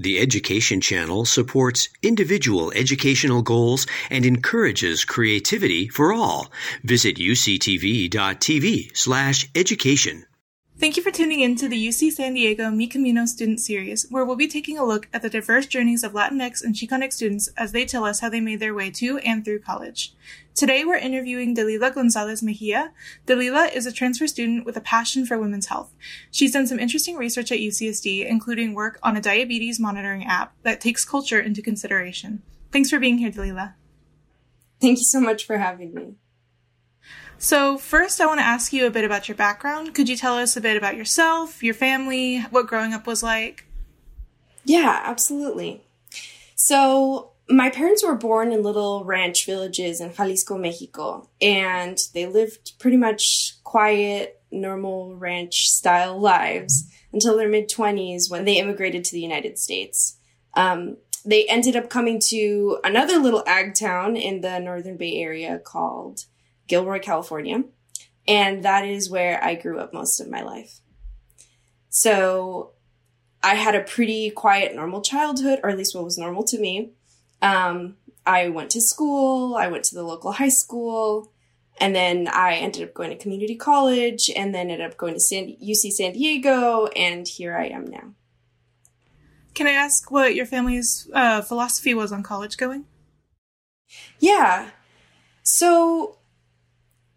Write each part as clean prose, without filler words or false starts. The Education Channel supports individual educational goals and encourages creativity for all. Visit uctv.tv/education. Thank you for tuning in to the UC San Diego Mi Camino Student Series, where we'll be taking a look at the diverse journeys of Latinx and Chicanx students as they tell us how they made their way to and through college. Today, we're interviewing Delilah Gonzalez-Mejia. Delilah is a transfer student with a passion for women's health. She's done some interesting research at UCSD, including work on a diabetes monitoring app that takes culture into consideration. Thanks for being here, Delilah. Thank you so much for having me. So first, I want to ask you a bit about your background. Could you tell us a bit about yourself, your family, what growing up was like? Yeah, absolutely. So my parents were born in little ranch villages in Jalisco, Mexico, and they lived pretty much quiet, normal ranch-style lives until their mid-20s when they immigrated to the United States. They ended up coming to another little ag town in the northern Bay Area called Gilroy, California, and that is where I grew up most of my life. So I had a pretty quiet, normal childhood, or at least what was normal to me. I went to school, I went to the local high school, and then I ended up going to community college, and then ended up going to UC San Diego, and here I am now. Can I ask what your family's philosophy was on college going? Yeah, so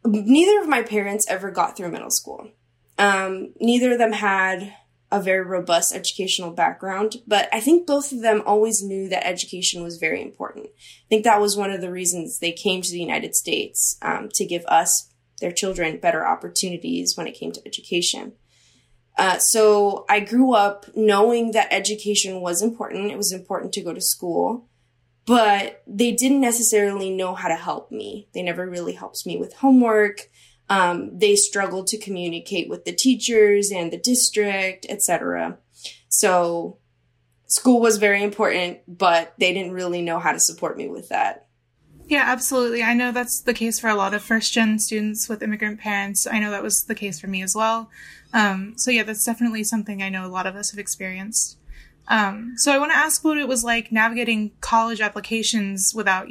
neither of my parents ever got through middle school. Neither of them had a very robust educational background, but I think both of them always knew that education was very important. I think that was one of the reasons they came to the United States, to give us, their children, better opportunities when it came to education. So I grew up knowing that education was important. It was important to go to school. But they didn't necessarily know how to help me. They never really helped me with homework. They struggled to communicate with the teachers and the district, etc. So school was very important, but they didn't really know how to support me with that. Yeah, absolutely. I know that's the case for a lot of first-gen students with immigrant parents. I know that was the case for me as well. So yeah, that's definitely something I know a lot of us have experienced. So I want to ask what it was like navigating college applications without,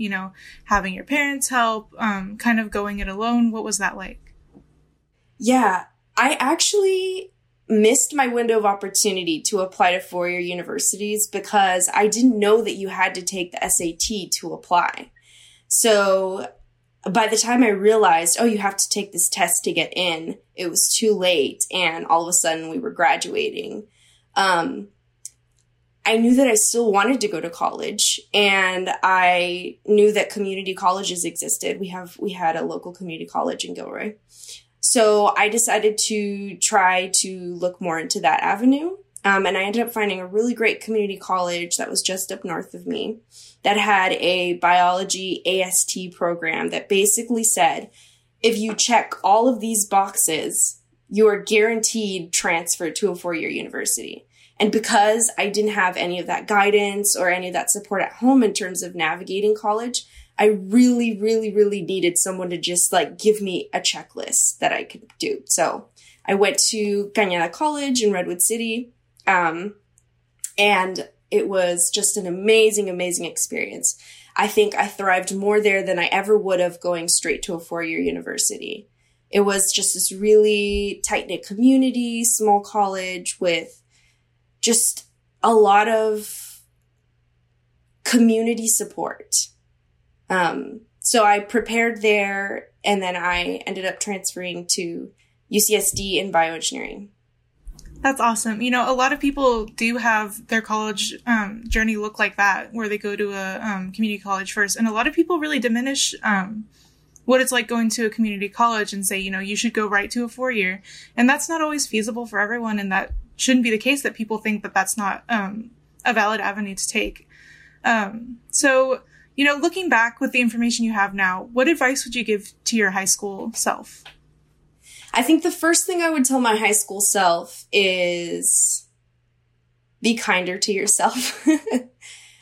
having your parents help, kind of going it alone. What was that like? Yeah, I actually missed my window of opportunity to apply to four-year universities because I didn't know that you had to take the SAT to apply. So by the time I realized, oh, you have to take this test to get in, it was too late. And all of a sudden we were graduating. I knew that I still wanted to go to college, and I knew that community colleges existed. We had a local community college in Gilroy. So I decided to try to look more into that avenue. And I ended up finding a really great community college that was just up north of me that had a biology AST program that basically said, if you check all of these boxes, you are guaranteed transfer to a four-year university. And because I didn't have any of that guidance or any of that support at home in terms of navigating college, I really, really, really needed someone to just give me a checklist that I could do. So I went to Cañada College in Redwood City, and it was just an amazing, amazing experience. I think I thrived more there than I ever would have going straight to a four-year university. It was just this really tight-knit community, small college with just a lot of community support. So I prepared there, and then I ended up transferring to UCSD in bioengineering. That's awesome. A lot of people do have their college journey look like that, where they go to a community college first. And a lot of people really diminish what it's like going to a community college and say, you should go right to a four-year. And that's not always feasible for everyone, and that shouldn't be the case that people think that that's not a valid avenue to take. So, looking back with the information you have now, what advice would you give to your high school self? I think the first thing I would tell my high school self is be kinder to yourself.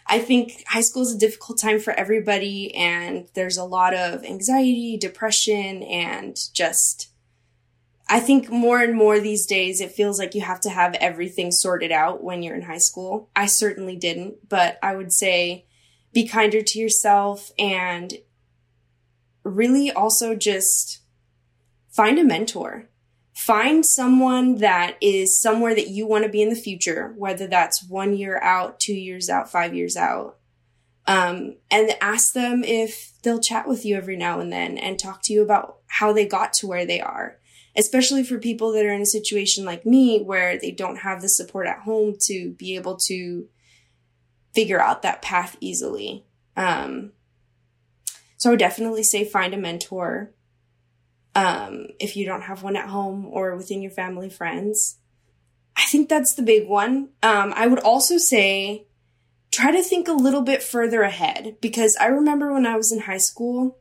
I think high school is a difficult time for everybody, and there's a lot of anxiety, depression, and just I think more and more these days, it feels like you have to have everything sorted out when you're in high school. I certainly didn't, but I would say be kinder to yourself and really also just find a mentor. Find someone that is somewhere that you want to be in the future, whether that's 1 year out, 2 years out, 5 years out. And ask them if they'll chat with you every now and then and talk to you about how they got to where they are, especially for people that are in a situation like me where they don't have the support at home to be able to figure out that path easily. So I would definitely say find a mentor if you don't have one at home or within your family, friends. I think that's the big one. I would also say try to think a little bit further ahead, because I remember when I was in high school,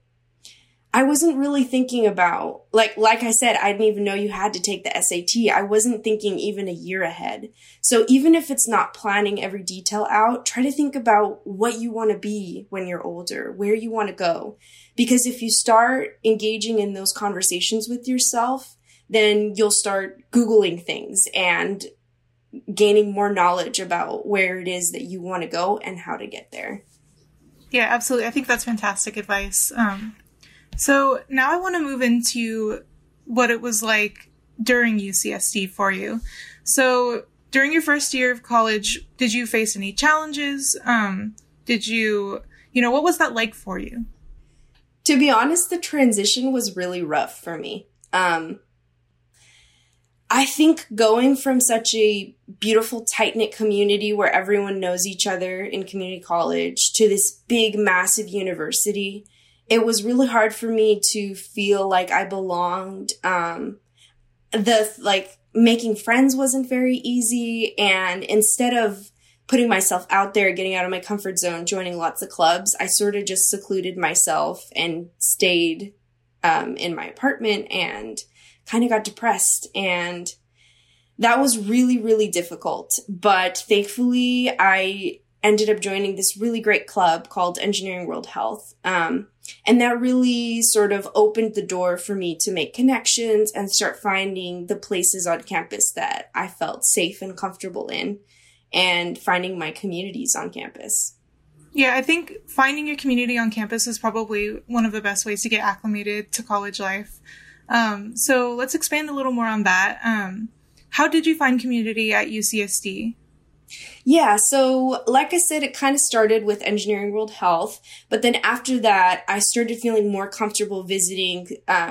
I wasn't really thinking about, like I said, I didn't even know you had to take the SAT. I wasn't thinking even a year ahead. So even if it's not planning every detail out, try to think about what you want to be when you're older, where you want to go. Because if you start engaging in those conversations with yourself, then you'll start Googling things and gaining more knowledge about where it is that you want to go and how to get there. Yeah, absolutely. I think that's fantastic advice. So now I want to move into what it was like during UCSD for you. So during your first year of college, did you face any challenges? What was that like for you? To be honest, the transition was really rough for me. I think going from such a beautiful, tight-knit community where everyone knows each other in community college to this big, massive university, it was really hard for me to feel like I belonged. Making friends wasn't very easy. And instead of putting myself out there, getting out of my comfort zone, joining lots of clubs, I sort of just secluded myself and stayed in my apartment and kind of got depressed, and that was really, really difficult. But thankfully, I ended up joining this really great club called Engineering World Health. And that really sort of opened the door for me to make connections and start finding the places on campus that I felt safe and comfortable in, and finding my communities on campus. Yeah, I think finding your community on campus is probably one of the best ways to get acclimated to college life. So let's expand a little more on that. How did you find community at UCSD? Yeah, so like I said, it kind of started with Engineering World Health, but then after that, I started feeling more comfortable visiting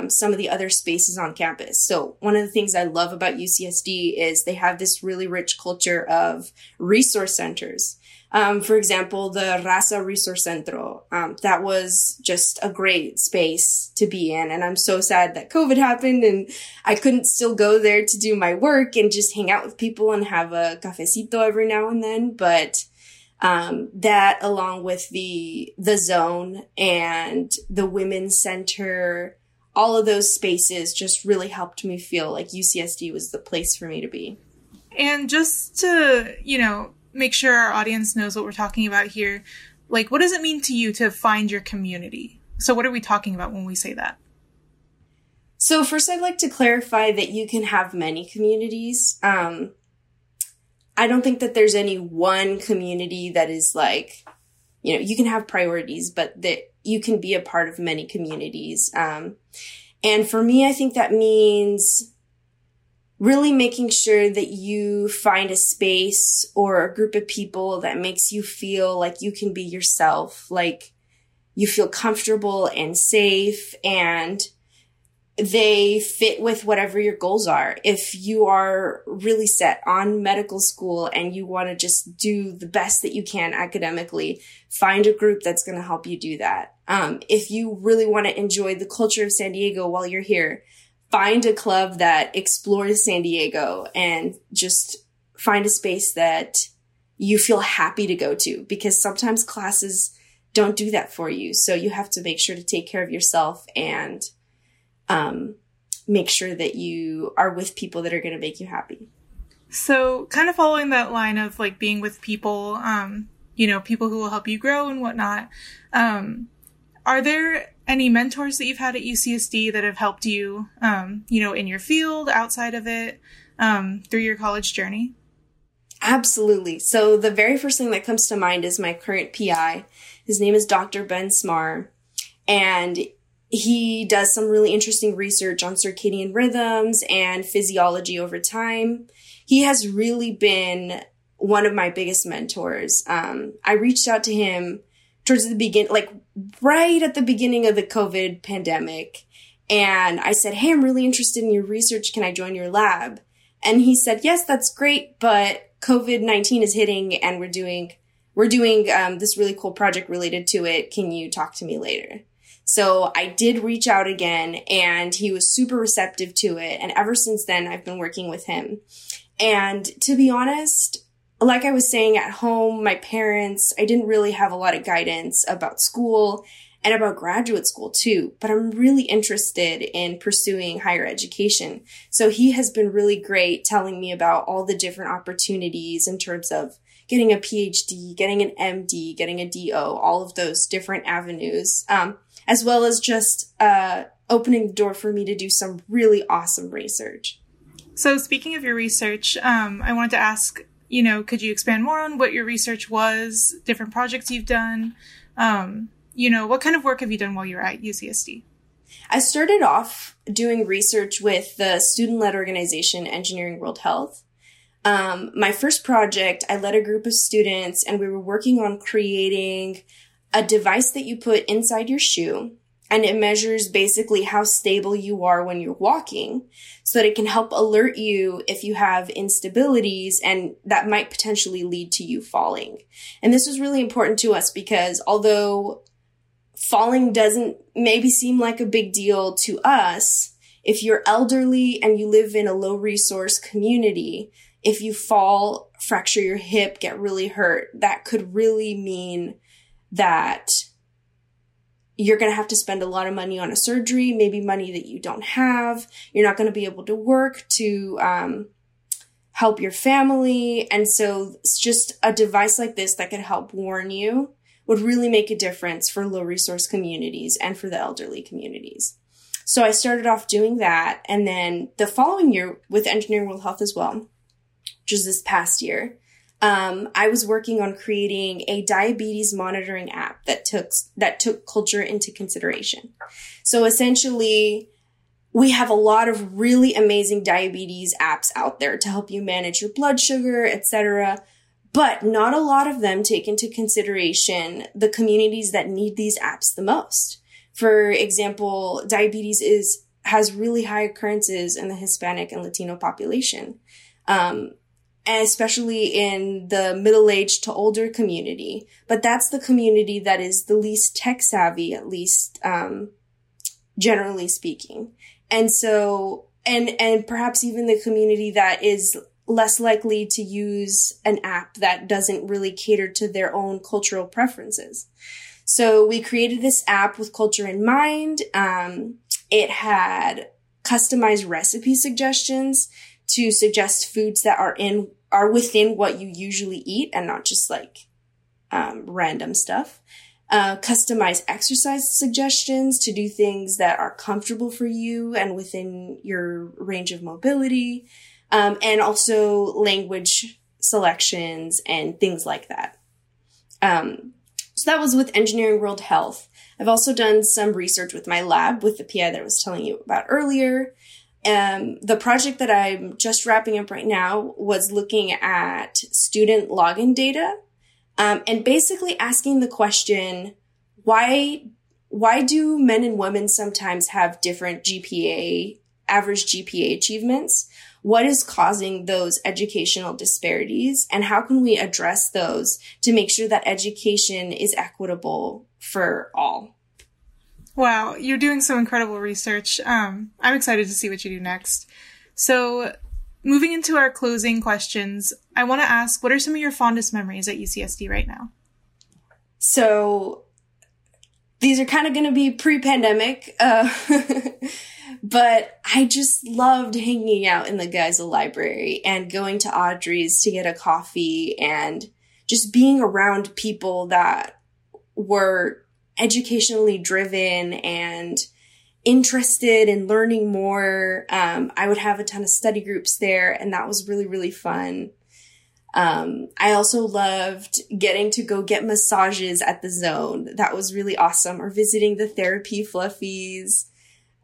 some of the other spaces on campus. So one of the things I love about UCSD is they have this really rich culture of resource centers. For example, the Raza Resource Centro, that was just a great space to be in. And I'm so sad that COVID happened and I couldn't still go there to do my work and just hang out with people and have a cafecito every now and then. But that, along with the Zone and the Women's Center, all of those spaces just really helped me feel like UCSD was the place for me to be. And just to, make sure our audience knows what we're talking about here. Like, what does it mean to you to find your community? So what are we talking about when we say that? So first, I'd like to clarify that you can have many communities. I don't think that there's any one community that is like, you can have priorities, but that you can be a part of many communities. And for me, I think that means really making sure that you find a space or a group of people that makes you feel like you can be yourself, like you feel comfortable and safe, and they fit with whatever your goals are. If you are really set on medical school and you want to just do the best that you can academically, find a group that's going to help you do that. If you really want to enjoy the culture of San Diego while you're here, find a club that explores San Diego, and just find a space that you feel happy to go to, because sometimes classes don't do that for you. So you have to make sure to take care of yourself and make sure that you are with people that are going to make you happy. So kind of following that line of like being with people, people who will help you grow and whatnot. Are there any mentors that you've had at UCSD that have helped you, you know, in your field, outside of it, through your college journey? Absolutely. So the very first thing that comes to mind is my current PI. His name is Dr. Ben Smarr, and he does some really interesting research on circadian rhythms and physiology over time. He has really been one of my biggest mentors. I reached out to him towards the beginning, like right at the beginning of the COVID pandemic. And I said, hey, I'm really interested in your research. Can I join your lab? And he said, yes, that's great. But COVID-19 is hitting and we're doing this really cool project related to it. Can you talk to me later? So I did reach out again, and he was super receptive to it. And ever since then, I've been working with him. And to be honest, like I was saying, at home, my parents, I didn't really have a lot of guidance about school and about graduate school too, but I'm really interested in pursuing higher education. So he has been really great telling me about all the different opportunities in terms of getting a PhD, getting an MD, getting a DO, all of those different avenues, as well as just opening the door for me to do some really awesome research. So speaking of your research, I wanted to ask, you know, could you expand more on what your research was, different projects you've done? You know, what kind of work have you done while you're at UCSD? I started off doing research with the student-led organization Engineering World Health. My first project, I led a group of students, and we were working on creating a device that you put inside your shoe, and it measures basically how stable you are when you're walking so that it can help alert you if you have instabilities and that might potentially lead to you falling. And this was really important to us because although falling doesn't maybe seem like a big deal to us, if you're elderly and you live in a low resource community, if you fall, fracture your hip, get really hurt, that could really mean that you're going to have to spend a lot of money on a surgery, maybe money that you don't have. You're not going to be able to work to help your family. And so it's just a device like this that could help warn you would really make a difference for low resource communities and for the elderly communities. So I started off doing that. And then the following year with Engineering World Health as well, which is this past year, I was working on creating a diabetes monitoring app that took culture into consideration. So essentially, we have a lot of really amazing diabetes apps out there to help you manage your blood sugar, etc., but not a lot of them take into consideration the communities that need these apps the most. For example, diabetes has really high occurrences in the Hispanic and Latino population. And especially in the middle-aged to older community. But that's the community that is the least tech-savvy, at least generally speaking. And so, and perhaps even the community that is less likely to use an app that doesn't really cater to their own cultural preferences. So we created this app with culture in mind. It had customized recipe suggestions to suggest foods that are within what you usually eat and not just like random stuff. Customize exercise suggestions to do things that are comfortable for you and within your range of mobility, and also language selections and things like that. So that was with Engineering World Health. I've also done some research with my lab with the PI that I was telling you about earlier. The project that I'm just wrapping up right now was looking at student login data, and basically asking the question, why do men and women sometimes have different GPA, average GPA achievements? What is causing those educational disparities, and how can we address those to make sure that education is equitable for all? Wow, you're doing some incredible research. I'm excited to see what you do next. So moving into our closing questions, I want to ask, what are some of your fondest memories at UCSD right now? So these are kind of going to be pre-pandemic, but I just loved hanging out in the Geisel Library and going to Audrey's to get a coffee and just being around people that were educationally driven and interested in learning more. I would have a ton of study groups there, and that was really, really fun. I also loved getting to go get massages at the Zone. That was really awesome. Or visiting the therapy fluffies,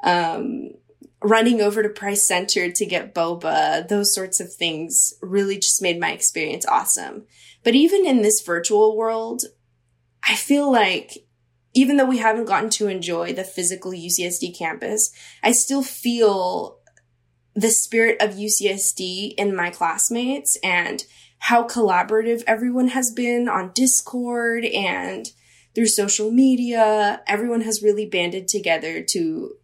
running over to Price Center to get boba. Those sorts of things really just made my experience awesome. But even in this virtual world, I feel like even though we haven't gotten to enjoy the physical UCSD campus, I still feel the spirit of UCSD in my classmates and how collaborative everyone has been on Discord and through social media. Everyone has really banded together to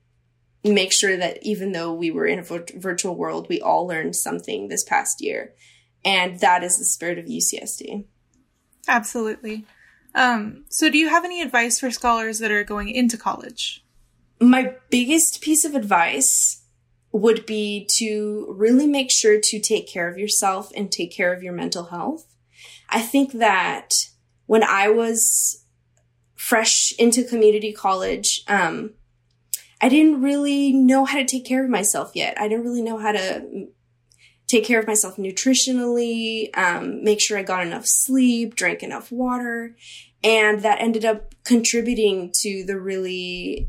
make sure that even though we were in a virtual world, we all learned something this past year. And that is the spirit of UCSD. Absolutely. So do you have any advice for scholars that are going into college? My biggest piece of advice would be to really make sure to take care of yourself and take care of your mental health. I think that when I was fresh into community college, I didn't really know how to take care of myself yet. I didn't really know how to take care of myself nutritionally, make sure I got enough sleep, drank enough water, and that ended up contributing to the really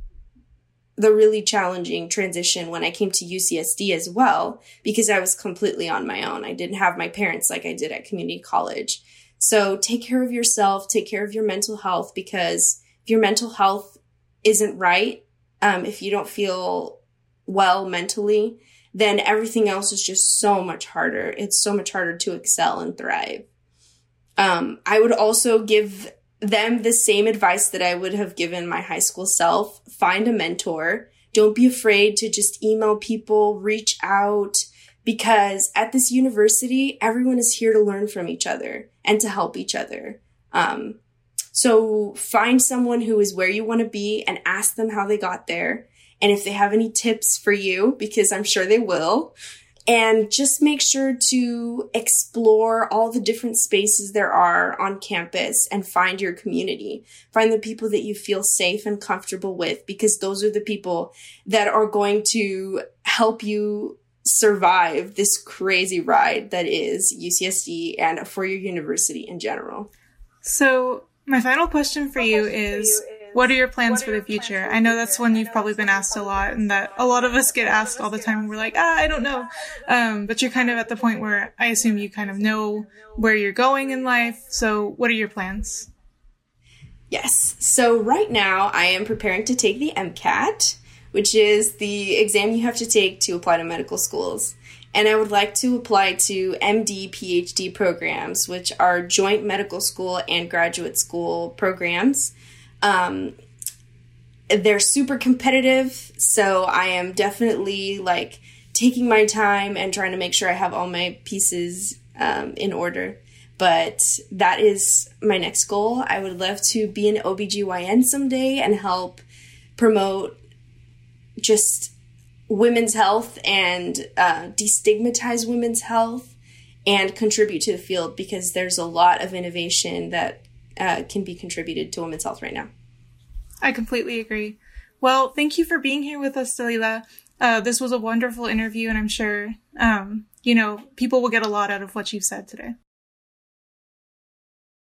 challenging transition when I came to UCSD as well, because I was completely on my own. I didn't have my parents like I did at community college. So take care of yourself, take care of your mental health, because if your mental health isn't right, if you don't feel well mentally, then everything else is just so much harder. It's so much harder to excel and thrive. I would also give them the same advice that I would have given my high school self. Find a mentor. Don't be afraid to just email people, reach out, because at this university, everyone is here to learn from each other and to help each other. So find someone who is where you want to be and ask them how they got there. And if they have any tips for you, because I'm sure they will. And just make sure to explore all the different spaces there are on campus and find your community. Find the people that you feel safe and comfortable with, because those are the people that are going to help you survive this crazy ride that is UCSD and a four-year university in general. So my final question for you is, what are your plans for the future? I know that's one you've probably been asked a lot, and that a lot of us get asked all the time. We're like, I don't know. But you're kind of at the point where I assume you kind of know where you're going in life. So what are your plans? Yes. So right now I am preparing to take the MCAT, which is the exam you have to take to apply to medical schools. And I would like to apply to MD, PhD programs, which are joint medical school and graduate school programs. They're super competitive, so I am definitely like taking my time and trying to make sure I have all my pieces in order. But that is my next goal. I would love to be an OBGYN someday and help promote just women's health and destigmatize women's health and contribute to the field, because there's a lot of innovation that can be contributed to women's health right now. I completely agree. Well, thank you for being here with us, Delilah. This was a wonderful interview, and I'm sure, people will get a lot out of what you've said today.